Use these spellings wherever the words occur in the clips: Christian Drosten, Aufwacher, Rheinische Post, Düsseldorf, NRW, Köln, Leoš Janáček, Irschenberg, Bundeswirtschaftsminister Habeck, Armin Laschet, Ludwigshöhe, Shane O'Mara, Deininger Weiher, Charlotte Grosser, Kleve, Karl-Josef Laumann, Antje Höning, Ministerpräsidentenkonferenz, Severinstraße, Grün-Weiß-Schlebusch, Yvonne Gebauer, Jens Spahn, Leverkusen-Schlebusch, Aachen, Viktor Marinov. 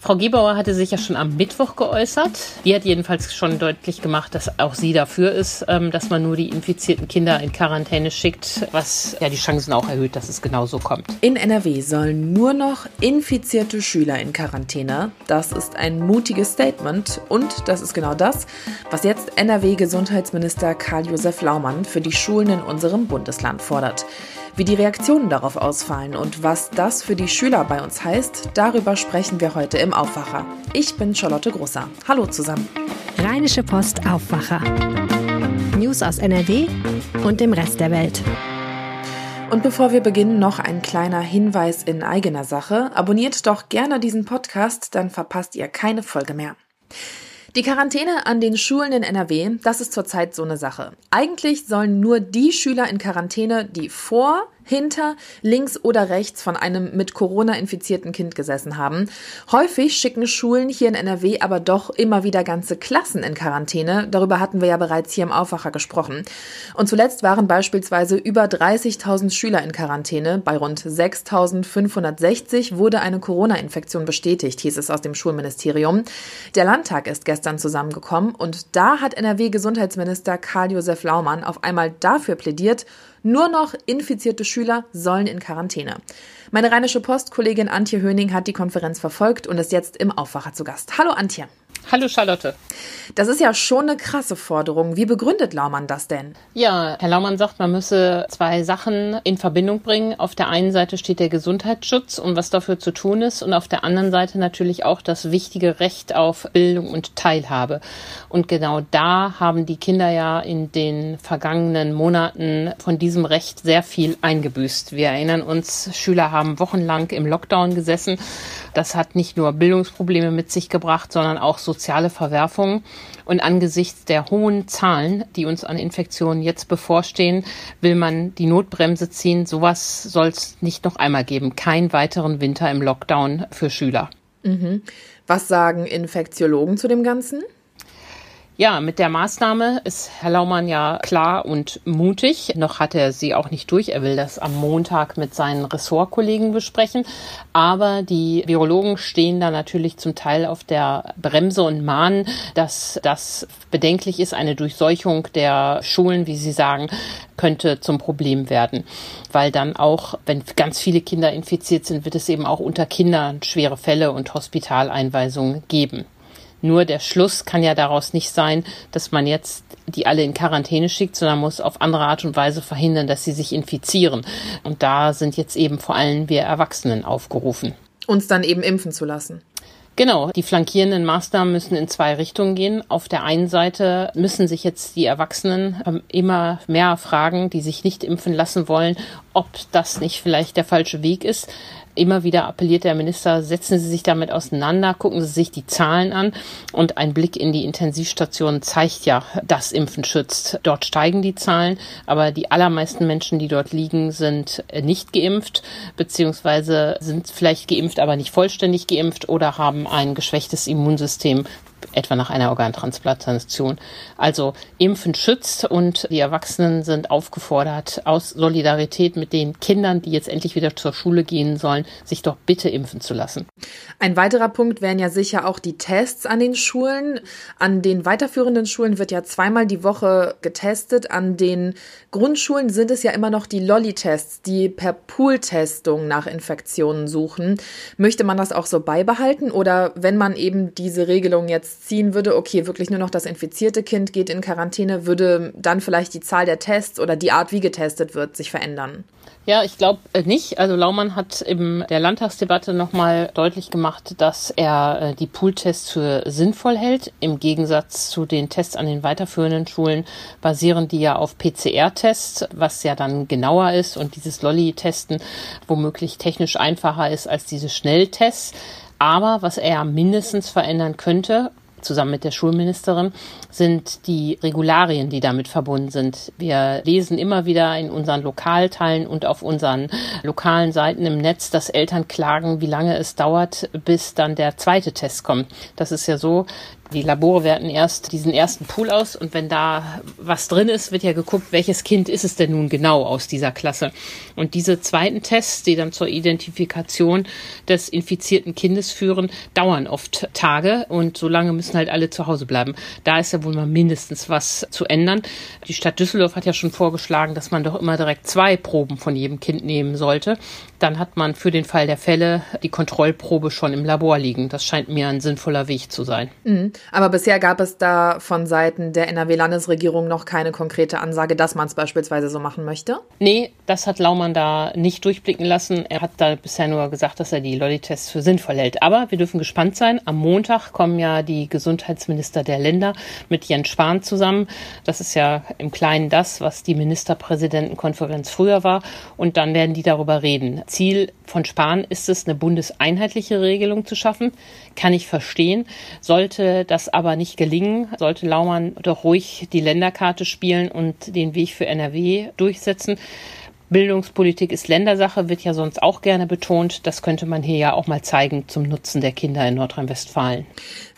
Frau Gebauer hatte sich ja schon am Mittwoch geäußert. Die hat jedenfalls schon deutlich gemacht, dass auch sie dafür ist, dass man nur die infizierten Kinder in Quarantäne schickt, was ja die Chancen auch erhöht, dass es genauso kommt. In NRW sollen nur noch infizierte Schüler in Quarantäne. Das ist ein mutiges Statement und das ist genau das, was jetzt NRW-Gesundheitsminister Karl-Josef Laumann für die Schulen in unserem Bundesland fordert. Wie die Reaktionen darauf ausfallen und was das für die Schüler bei uns heißt, darüber sprechen wir heute im Aufwacher. Ich bin Charlotte Grosser. Hallo zusammen. Rheinische Post Aufwacher. News aus NRW und dem Rest der Welt. Und bevor wir beginnen, noch ein kleiner Hinweis in eigener Sache. Abonniert doch gerne diesen Podcast, dann verpasst ihr keine Folge mehr. Die Quarantäne an den Schulen in NRW, das ist zurzeit so eine Sache. Eigentlich sollen nur die Schüler in Quarantäne, die vor, hinter, links oder rechts von einem mit Corona infizierten Kind gesessen haben. Häufig schicken Schulen hier in NRW aber doch immer wieder ganze Klassen in Quarantäne. Darüber hatten wir ja bereits hier im Aufwacher gesprochen. Und zuletzt waren beispielsweise über 30.000 Schüler in Quarantäne. Bei rund 6.560 wurde eine Corona-Infektion bestätigt, hieß es aus dem Schulministerium. Der Landtag ist gestern zusammengekommen und da hat NRW-Gesundheitsminister Karl-Josef Laumann auf einmal dafür plädiert, nur noch infizierte Schüler sollen in Quarantäne. Meine Rheinische Post-Kollegin Antje Höning hat die Konferenz verfolgt und ist jetzt im Aufwacher zu Gast. Hallo Antje. Hallo Charlotte. Das ist ja schon eine krasse Forderung. Wie begründet Laumann das denn? Ja, Herr Laumann sagt, man müsse zwei Sachen in Verbindung bringen. Auf der einen Seite steht der Gesundheitsschutz und was dafür zu tun ist und auf der anderen Seite natürlich auch das wichtige Recht auf Bildung und Teilhabe. Und genau da haben die Kinder ja in den vergangenen Monaten von diesem Recht sehr viel eingebüßt. Wir erinnern uns, Schüler haben wochenlang im Lockdown gesessen. Das hat nicht nur Bildungsprobleme mit sich gebracht, sondern auch soziale Verwerfungen. Und angesichts der hohen Zahlen, die uns an Infektionen jetzt bevorstehen, will man die Notbremse ziehen. Sowas soll es nicht noch einmal geben. Keinen weiteren Winter im Lockdown für Schüler. Mhm. Was sagen Infektiologen zu dem Ganzen? Ja, mit der Maßnahme ist Herr Laumann ja klar und mutig. Noch hat er sie auch nicht durch. Er will das am Montag mit seinen Ressortkollegen besprechen. Aber die Virologen stehen da natürlich zum Teil auf der Bremse und mahnen, dass das bedenklich ist. Eine Durchseuchung der Schulen, wie sie sagen, könnte zum Problem werden. Weil dann auch, wenn ganz viele Kinder infiziert sind, wird es eben auch unter Kindern schwere Fälle und Hospitaleinweisungen geben. Nur der Schluss kann ja daraus nicht sein, dass man jetzt die alle in Quarantäne schickt, sondern muss auf andere Art und Weise verhindern, dass sie sich infizieren. Und da sind jetzt eben vor allem wir Erwachsenen aufgerufen. Uns dann eben impfen zu lassen. Genau, die flankierenden Maßnahmen müssen in zwei Richtungen gehen. Auf der einen Seite müssen sich jetzt die Erwachsenen immer mehr fragen, die sich nicht impfen lassen wollen, ob das nicht vielleicht der falsche Weg ist. Immer wieder appelliert der Minister, setzen Sie sich damit auseinander, gucken Sie sich die Zahlen an. Und ein Blick in die Intensivstationen zeigt ja, dass Impfen schützt. Dort steigen die Zahlen, aber die allermeisten Menschen, die dort liegen, sind nicht geimpft, beziehungsweise sind vielleicht geimpft, aber nicht vollständig geimpft oder haben ein geschwächtes Immunsystem, etwa nach einer Organtransplantation. Also Impfen schützt und die Erwachsenen sind aufgefordert, aus Solidarität mit den Kindern, die jetzt endlich wieder zur Schule gehen sollen, sich doch bitte impfen zu lassen. Ein weiterer Punkt wären ja sicher auch die Tests an den Schulen. An den weiterführenden Schulen wird ja zweimal die Woche getestet. An den Grundschulen sind es ja immer noch die Lolli-Tests, die per Pool-Testung nach Infektionen suchen. Möchte man das auch so beibehalten oder wenn man eben diese Regelung jetzt ziehen würde, okay, wirklich nur noch das infizierte Kind geht in Quarantäne, würde dann vielleicht die Zahl der Tests oder die Art, wie getestet wird, sich verändern? Ja, ich glaube nicht. Also Laumann hat in der Landtagsdebatte nochmal deutlich gemacht, dass er die Pooltests für sinnvoll hält. Im Gegensatz zu den Tests an den weiterführenden Schulen basieren die ja auf PCR-Tests, was ja dann genauer ist und dieses Lolli-Testen womöglich technisch einfacher ist als diese Schnelltests. Aber was er mindestens verändern könnte, zusammen mit der Schulministerin, sind die Regularien, die damit verbunden sind. Wir lesen immer wieder in unseren Lokalteilen und auf unseren lokalen Seiten im Netz, dass Eltern klagen, wie lange es dauert, bis dann der zweite Test kommt. Das ist ja so, Die Labore werten erst diesen ersten Pool aus und wenn da was drin ist, wird ja geguckt, welches Kind ist es denn nun genau aus dieser Klasse. Und diese zweiten Tests, die dann zur Identifikation des infizierten Kindes führen, dauern oft Tage und so lange müssen halt alle zu Hause bleiben. Da ist ja wohl mal mindestens was zu ändern. Die Stadt Düsseldorf hat ja schon vorgeschlagen, dass man doch immer direkt 2 Proben von jedem Kind nehmen sollte. Dann hat man für den Fall der Fälle die Kontrollprobe schon im Labor liegen. Das scheint mir ein sinnvoller Weg zu sein. Mhm. Aber bisher gab es da von Seiten der NRW-Landesregierung noch keine konkrete Ansage, dass man es beispielsweise so machen möchte? Nee, das hat Laumann da nicht durchblicken lassen. Er hat da bisher nur gesagt, dass er die Lolli-Tests für sinnvoll hält. Aber wir dürfen gespannt sein. Am Montag kommen ja die Gesundheitsminister der Länder mit Jens Spahn zusammen. Das ist ja im Kleinen das, was die Ministerpräsidentenkonferenz früher war. Und dann werden die darüber reden. Ziel von Spahn ist es, eine bundeseinheitliche Regelung zu schaffen. Kann ich verstehen. Sollte das aber nicht gelingen, sollte Laumann doch ruhig die Länderkarte spielen und den Weg für NRW durchsetzen. Bildungspolitik ist Ländersache, wird ja sonst auch gerne betont. Das könnte man hier ja auch mal zeigen zum Nutzen der Kinder in Nordrhein-Westfalen.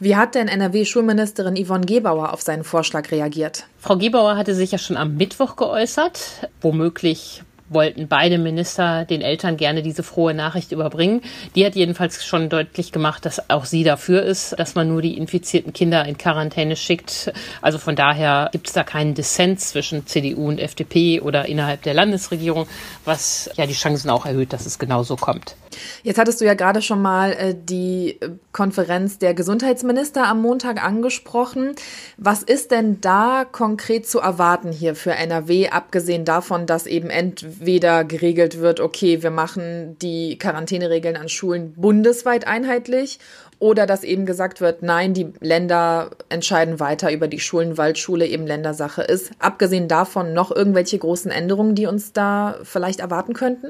Wie hat denn NRW-Schulministerin Yvonne Gebauer auf seinen Vorschlag reagiert? Frau Gebauer hatte sich ja schon am Mittwoch geäußert, womöglich wollten beide Minister den Eltern gerne diese frohe Nachricht überbringen. Die hat jedenfalls schon deutlich gemacht, dass auch sie dafür ist, dass man nur die infizierten Kinder in Quarantäne schickt. Also von daher gibt es da keinen Dissens zwischen CDU und FDP oder innerhalb der Landesregierung, was ja die Chancen auch erhöht, dass es genau so kommt. Jetzt hattest du ja gerade schon mal die Konferenz der Gesundheitsminister am Montag angesprochen. Was ist denn da konkret zu erwarten hier für NRW, abgesehen davon, dass eben entweder geregelt wird, okay, wir machen die Quarantäneregeln an Schulen bundesweit einheitlich oder dass eben gesagt wird, nein, die Länder entscheiden weiter über die Schulen, weil Schule eben Ländersache ist. Abgesehen davon noch irgendwelche großen Änderungen, die uns da vielleicht erwarten könnten?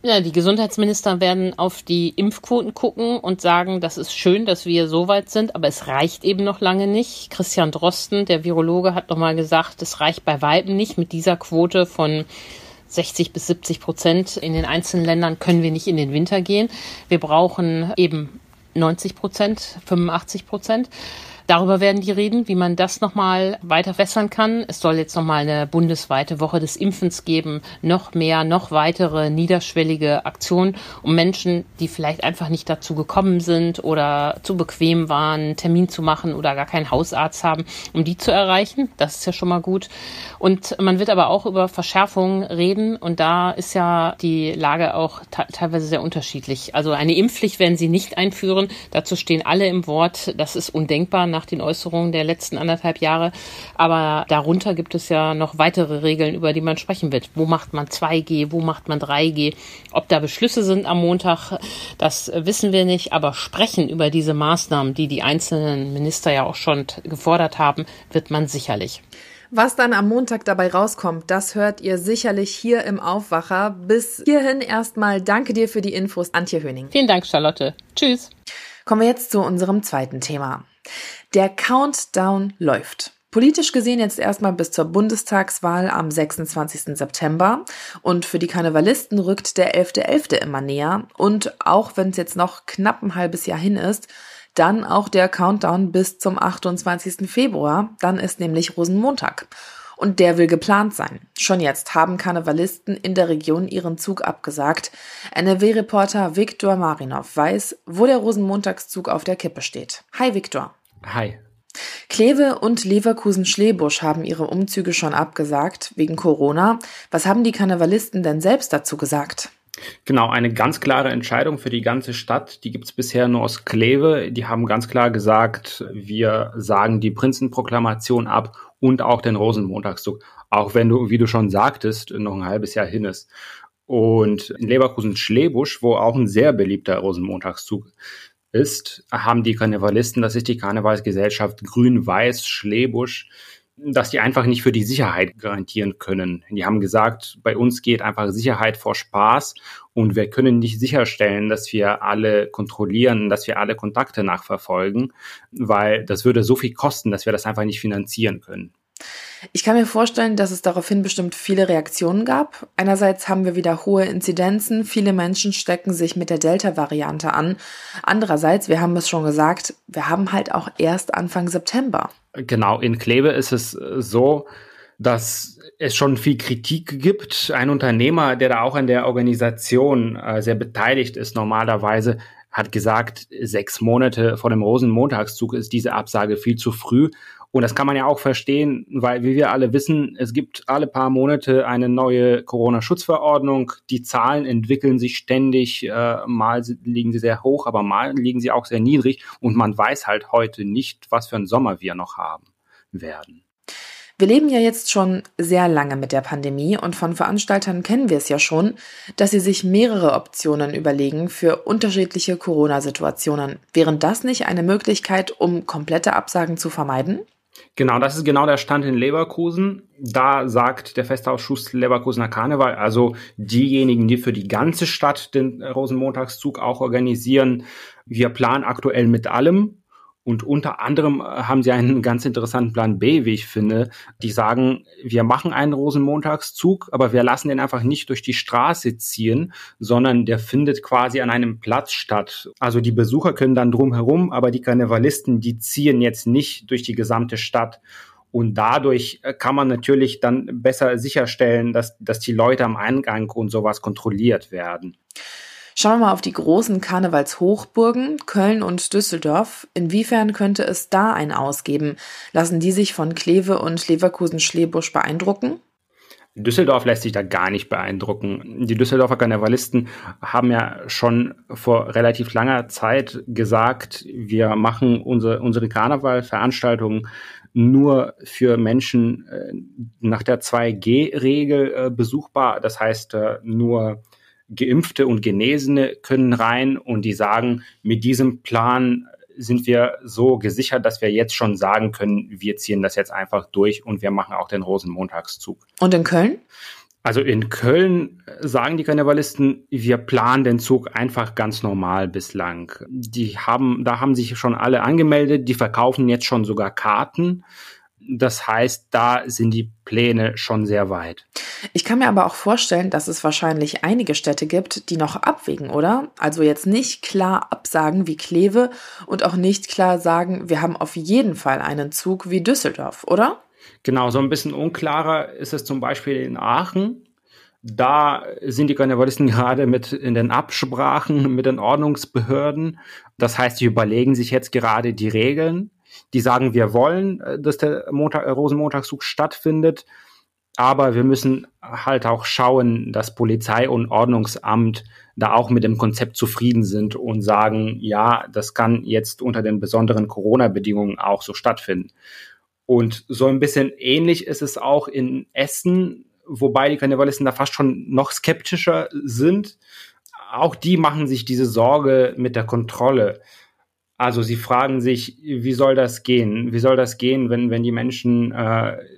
Ja, die Gesundheitsminister werden auf die Impfquoten gucken und sagen, das ist schön, dass wir so weit sind, aber es reicht eben noch lange nicht. Christian Drosten, der Virologe, hat nochmal gesagt, es reicht bei Weitem nicht mit dieser Quote von 60-70% in den einzelnen Ländern können wir nicht in den Winter gehen. Wir brauchen eben 90%, 85%. Darüber werden die reden, wie man das nochmal weiter bessern kann. Es soll jetzt nochmal eine bundesweite Woche des Impfens geben, noch mehr, noch weitere niederschwellige Aktionen, um Menschen, die vielleicht einfach nicht dazu gekommen sind oder zu bequem waren, einen Termin zu machen oder gar keinen Hausarzt haben, um die zu erreichen. Das ist ja schon mal gut. Und man wird aber auch über Verschärfungen reden und da ist ja die Lage auch teilweise sehr unterschiedlich. Also eine Impfpflicht werden sie nicht einführen. Dazu stehen alle im Wort. Das ist undenkbar nach den Äußerungen der letzten 1,5 Jahre. Aber darunter gibt es ja noch weitere Regeln, über die man sprechen wird. Wo macht man 2G, wo macht man 3G? Ob da Beschlüsse sind am Montag, das wissen wir nicht. Aber sprechen über diese Maßnahmen, die die einzelnen Minister ja auch schon gefordert haben, wird man sicherlich. Was dann am Montag dabei rauskommt, das hört ihr sicherlich hier im Aufwacher. Bis hierhin erstmal danke dir für die Infos, Antje Höning. Vielen Dank, Charlotte. Tschüss. Kommen wir jetzt zu unserem zweiten Thema. Der Countdown läuft. Politisch gesehen jetzt erstmal bis zur Bundestagswahl am 26. September. Und für die Karnevalisten rückt der 11.11. immer näher. Und auch wenn es jetzt noch knapp ein halbes Jahr hin ist, dann auch der Countdown bis zum 28. Februar. Dann ist nämlich Rosenmontag. Und der will geplant sein. Schon jetzt haben Karnevalisten in der Region ihren Zug abgesagt. NRW-Reporter Viktor Marinov weiß, wo der Rosenmontagszug auf der Kippe steht. Hi Viktor. Hi. Kleve und Leverkusen-Schlebusch haben ihre Umzüge schon abgesagt, wegen Corona. Was haben die Karnevalisten denn selbst dazu gesagt? Genau, eine ganz klare Entscheidung für die ganze Stadt, die gibt es bisher nur aus Kleve. Die haben ganz klar gesagt, wir sagen die Prinzenproklamation ab und auch den Rosenmontagszug, auch wenn du, wie du schon sagtest, noch ein halbes Jahr hin ist. Und in Leverkusen-Schlebusch, wo auch ein sehr beliebter Rosenmontagszug ist, haben die Karnevalisten, das ist die Karnevalsgesellschaft Grün-Weiß-Schlebusch, dass die einfach nicht für die Sicherheit garantieren können. Die haben gesagt, bei uns geht einfach Sicherheit vor Spaß und wir können nicht sicherstellen, dass wir alle kontrollieren, dass wir alle Kontakte nachverfolgen, weil das würde so viel kosten, dass wir das einfach nicht finanzieren können. Ich kann mir vorstellen, dass es daraufhin bestimmt viele Reaktionen gab. Einerseits haben wir wieder hohe Inzidenzen, viele Menschen stecken sich mit der Delta-Variante an. Andererseits, wir haben es schon gesagt, wir haben halt auch erst Anfang September. Genau, in Kleve ist es so, dass es schon viel Kritik gibt. Ein Unternehmer, der da auch an der Organisation sehr beteiligt ist normalerweise, hat gesagt, 6 Monate vor dem Rosenmontagszug ist diese Absage viel zu früh. Und das kann man ja auch verstehen, weil, wie wir alle wissen, es gibt alle paar Monate eine neue Corona-Schutzverordnung. Die Zahlen entwickeln sich ständig. Mal liegen sie sehr hoch, aber mal liegen sie auch sehr niedrig. Und man weiß halt heute nicht, was für einen Sommer wir noch haben werden. Wir leben ja jetzt schon sehr lange mit der Pandemie und von Veranstaltern kennen wir es ja schon, dass sie sich mehrere Optionen überlegen für unterschiedliche Corona-Situationen. Wäre das nicht eine Möglichkeit, um komplette Absagen zu vermeiden? Genau, das ist genau der Stand in Leverkusen. Da sagt der Festausschuss Leverkusener Karneval, also diejenigen, die für die ganze Stadt den Rosenmontagszug auch organisieren, wir planen aktuell mit allem. Und unter anderem haben sie einen ganz interessanten Plan B, wie ich finde. Die sagen, wir machen einen Rosenmontagszug, aber wir lassen den einfach nicht durch die Straße ziehen, sondern der findet quasi an einem Platz statt. Also die Besucher können dann drumherum, aber die Karnevalisten, die ziehen jetzt nicht durch die gesamte Stadt. Und dadurch kann man natürlich dann besser sicherstellen, dass die Leute am Eingang und sowas kontrolliert werden. Schauen wir mal auf die großen Karnevalshochburgen, Köln und Düsseldorf. Inwiefern könnte es da einen ausgeben? Lassen die sich von Kleve und Leverkusen-Schlebusch beeindrucken? Düsseldorf lässt sich da gar nicht beeindrucken. Die Düsseldorfer Karnevalisten haben ja schon vor relativ langer Zeit gesagt, wir machen unsere Karnevalveranstaltungen nur für Menschen nach der 2G-Regel besuchbar. Das heißt, nur Geimpfte und Genesene können rein und die sagen, mit diesem Plan sind wir so gesichert, dass wir jetzt schon sagen können, wir ziehen das jetzt einfach durch und wir machen auch den Rosenmontagszug. Und in Köln? Also in Köln sagen die Karnevalisten, wir planen den Zug einfach ganz normal bislang. Da haben sich schon alle angemeldet, die verkaufen jetzt schon sogar Karten. Das heißt, da sind die Pläne schon sehr weit. Ich kann mir aber auch vorstellen, dass es wahrscheinlich einige Städte gibt, die noch abwägen, oder? Also jetzt nicht klar absagen wie Kleve und auch nicht klar sagen, wir haben auf jeden Fall einen Zug wie Düsseldorf, oder? Genau, so ein bisschen unklarer ist es zum Beispiel in Aachen. Da sind die Karnevalisten gerade mit in den Absprachen mit den Ordnungsbehörden. Das heißt, sie überlegen sich jetzt gerade die Regeln. Die sagen, wir wollen, dass der Rosenmontagszug stattfindet, aber wir müssen halt auch schauen, dass Polizei und Ordnungsamt da auch mit dem Konzept zufrieden sind und sagen, ja, das kann jetzt unter den besonderen Corona-Bedingungen auch so stattfinden. Und so ein bisschen ähnlich ist es auch in Essen, wobei die Karnevalisten da fast schon noch skeptischer sind. Auch die machen sich diese Sorge mit der Kontrolle. Also sie fragen sich, wie soll das gehen? Wie soll das gehen, wenn die Menschen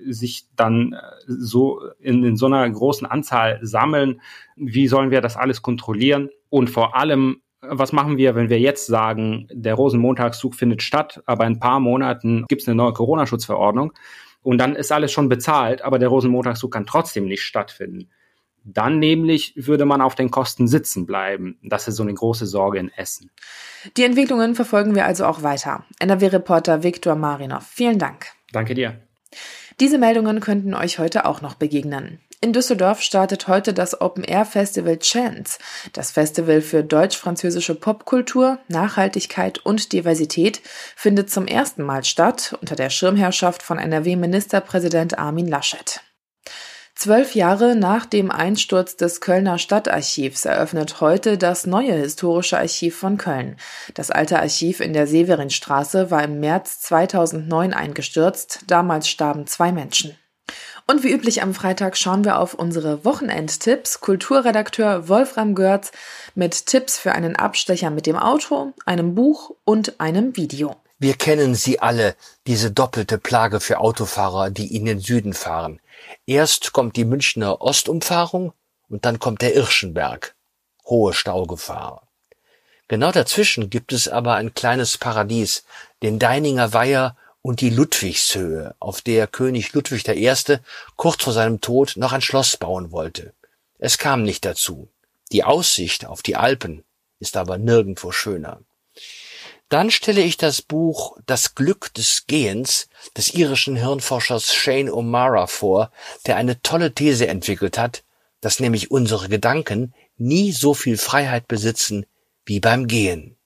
sich dann so in so einer großen Anzahl sammeln? Wie sollen wir das alles kontrollieren? Und vor allem, was machen wir, wenn wir jetzt sagen, der Rosenmontagszug findet statt, aber in ein paar Monaten gibt es eine neue Corona-Schutzverordnung und dann ist alles schon bezahlt, aber der Rosenmontagszug kann trotzdem nicht stattfinden. Dann nämlich würde man auf den Kosten sitzen bleiben. Das ist so eine große Sorge in Essen. Die Entwicklungen verfolgen wir also auch weiter. NRW-Reporter Viktor Marinov, vielen Dank. Danke dir. Diese Meldungen könnten euch heute auch noch begegnen. In Düsseldorf startet heute das Open-Air-Festival Chance, das Festival für deutsch-französische Popkultur, Nachhaltigkeit und Diversität, findet zum ersten Mal statt unter der Schirmherrschaft von NRW-Ministerpräsident Armin Laschet. 12 Jahre nach dem Einsturz des Kölner Stadtarchivs eröffnet heute das neue historische Archiv von Köln. Das alte Archiv in der Severinstraße war im März 2009 eingestürzt. Damals starben 2 Menschen. Und wie üblich am Freitag schauen wir auf unsere Wochenendtipps. Kulturredakteur Wolfram Görz mit Tipps für einen Abstecher mit dem Auto, einem Buch und einem Video. Wir kennen sie alle, diese doppelte Plage für Autofahrer, die in den Süden fahren. Erst kommt die Münchner Ostumfahrung und dann kommt der Irschenberg. Hohe Staugefahr. Genau dazwischen gibt es aber ein kleines Paradies, den Deininger Weiher und die Ludwigshöhe, auf der König Ludwig I. kurz vor seinem Tod noch ein Schloss bauen wollte. Es kam nicht dazu. Die Aussicht auf die Alpen ist aber nirgendwo schöner. Dann stelle ich das Buch »Das Glück des Gehens« des irischen Hirnforschers Shane O'Mara vor, der eine tolle These entwickelt hat, dass nämlich unsere Gedanken nie so viel Freiheit besitzen wie beim Gehen.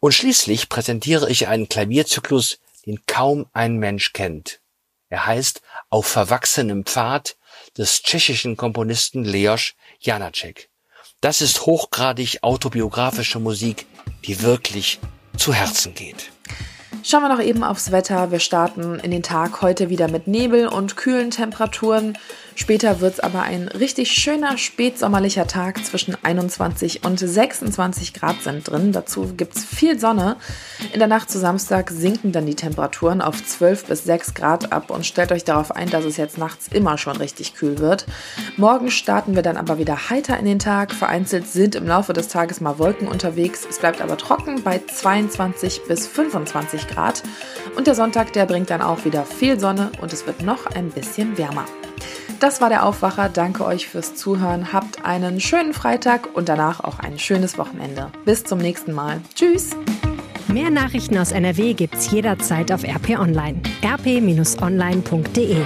Und schließlich präsentiere ich einen Klavierzyklus, den kaum ein Mensch kennt. Er heißt »Auf verwachsenem Pfad« des tschechischen Komponisten Leoš Janáček. Das ist hochgradig autobiografische Musik, die wirklich zu Herzen geht. Schauen wir noch eben aufs Wetter. Wir starten in den Tag heute wieder mit Nebel und kühlen Temperaturen. Später wird's aber ein richtig schöner spätsommerlicher Tag. Zwischen 21 und 26 Grad sind drin. Dazu gibt's viel Sonne. In der Nacht zu Samstag sinken dann die Temperaturen auf 12 bis 6 Grad ab und stellt euch darauf ein, dass es jetzt nachts immer schon richtig kühl wird. Morgen starten wir dann aber wieder heiter in den Tag. Vereinzelt sind im Laufe des Tages mal Wolken unterwegs. Es bleibt aber trocken bei 22 bis 25 Grad. Und der Sonntag, der bringt dann auch wieder viel Sonne und es wird noch ein bisschen wärmer. Das war der Aufwacher. Danke euch fürs Zuhören. Habt einen schönen Freitag und danach auch ein schönes Wochenende. Bis zum nächsten Mal. Tschüss. Mehr Nachrichten aus NRW gibt's jederzeit auf RP Online. rp-online.de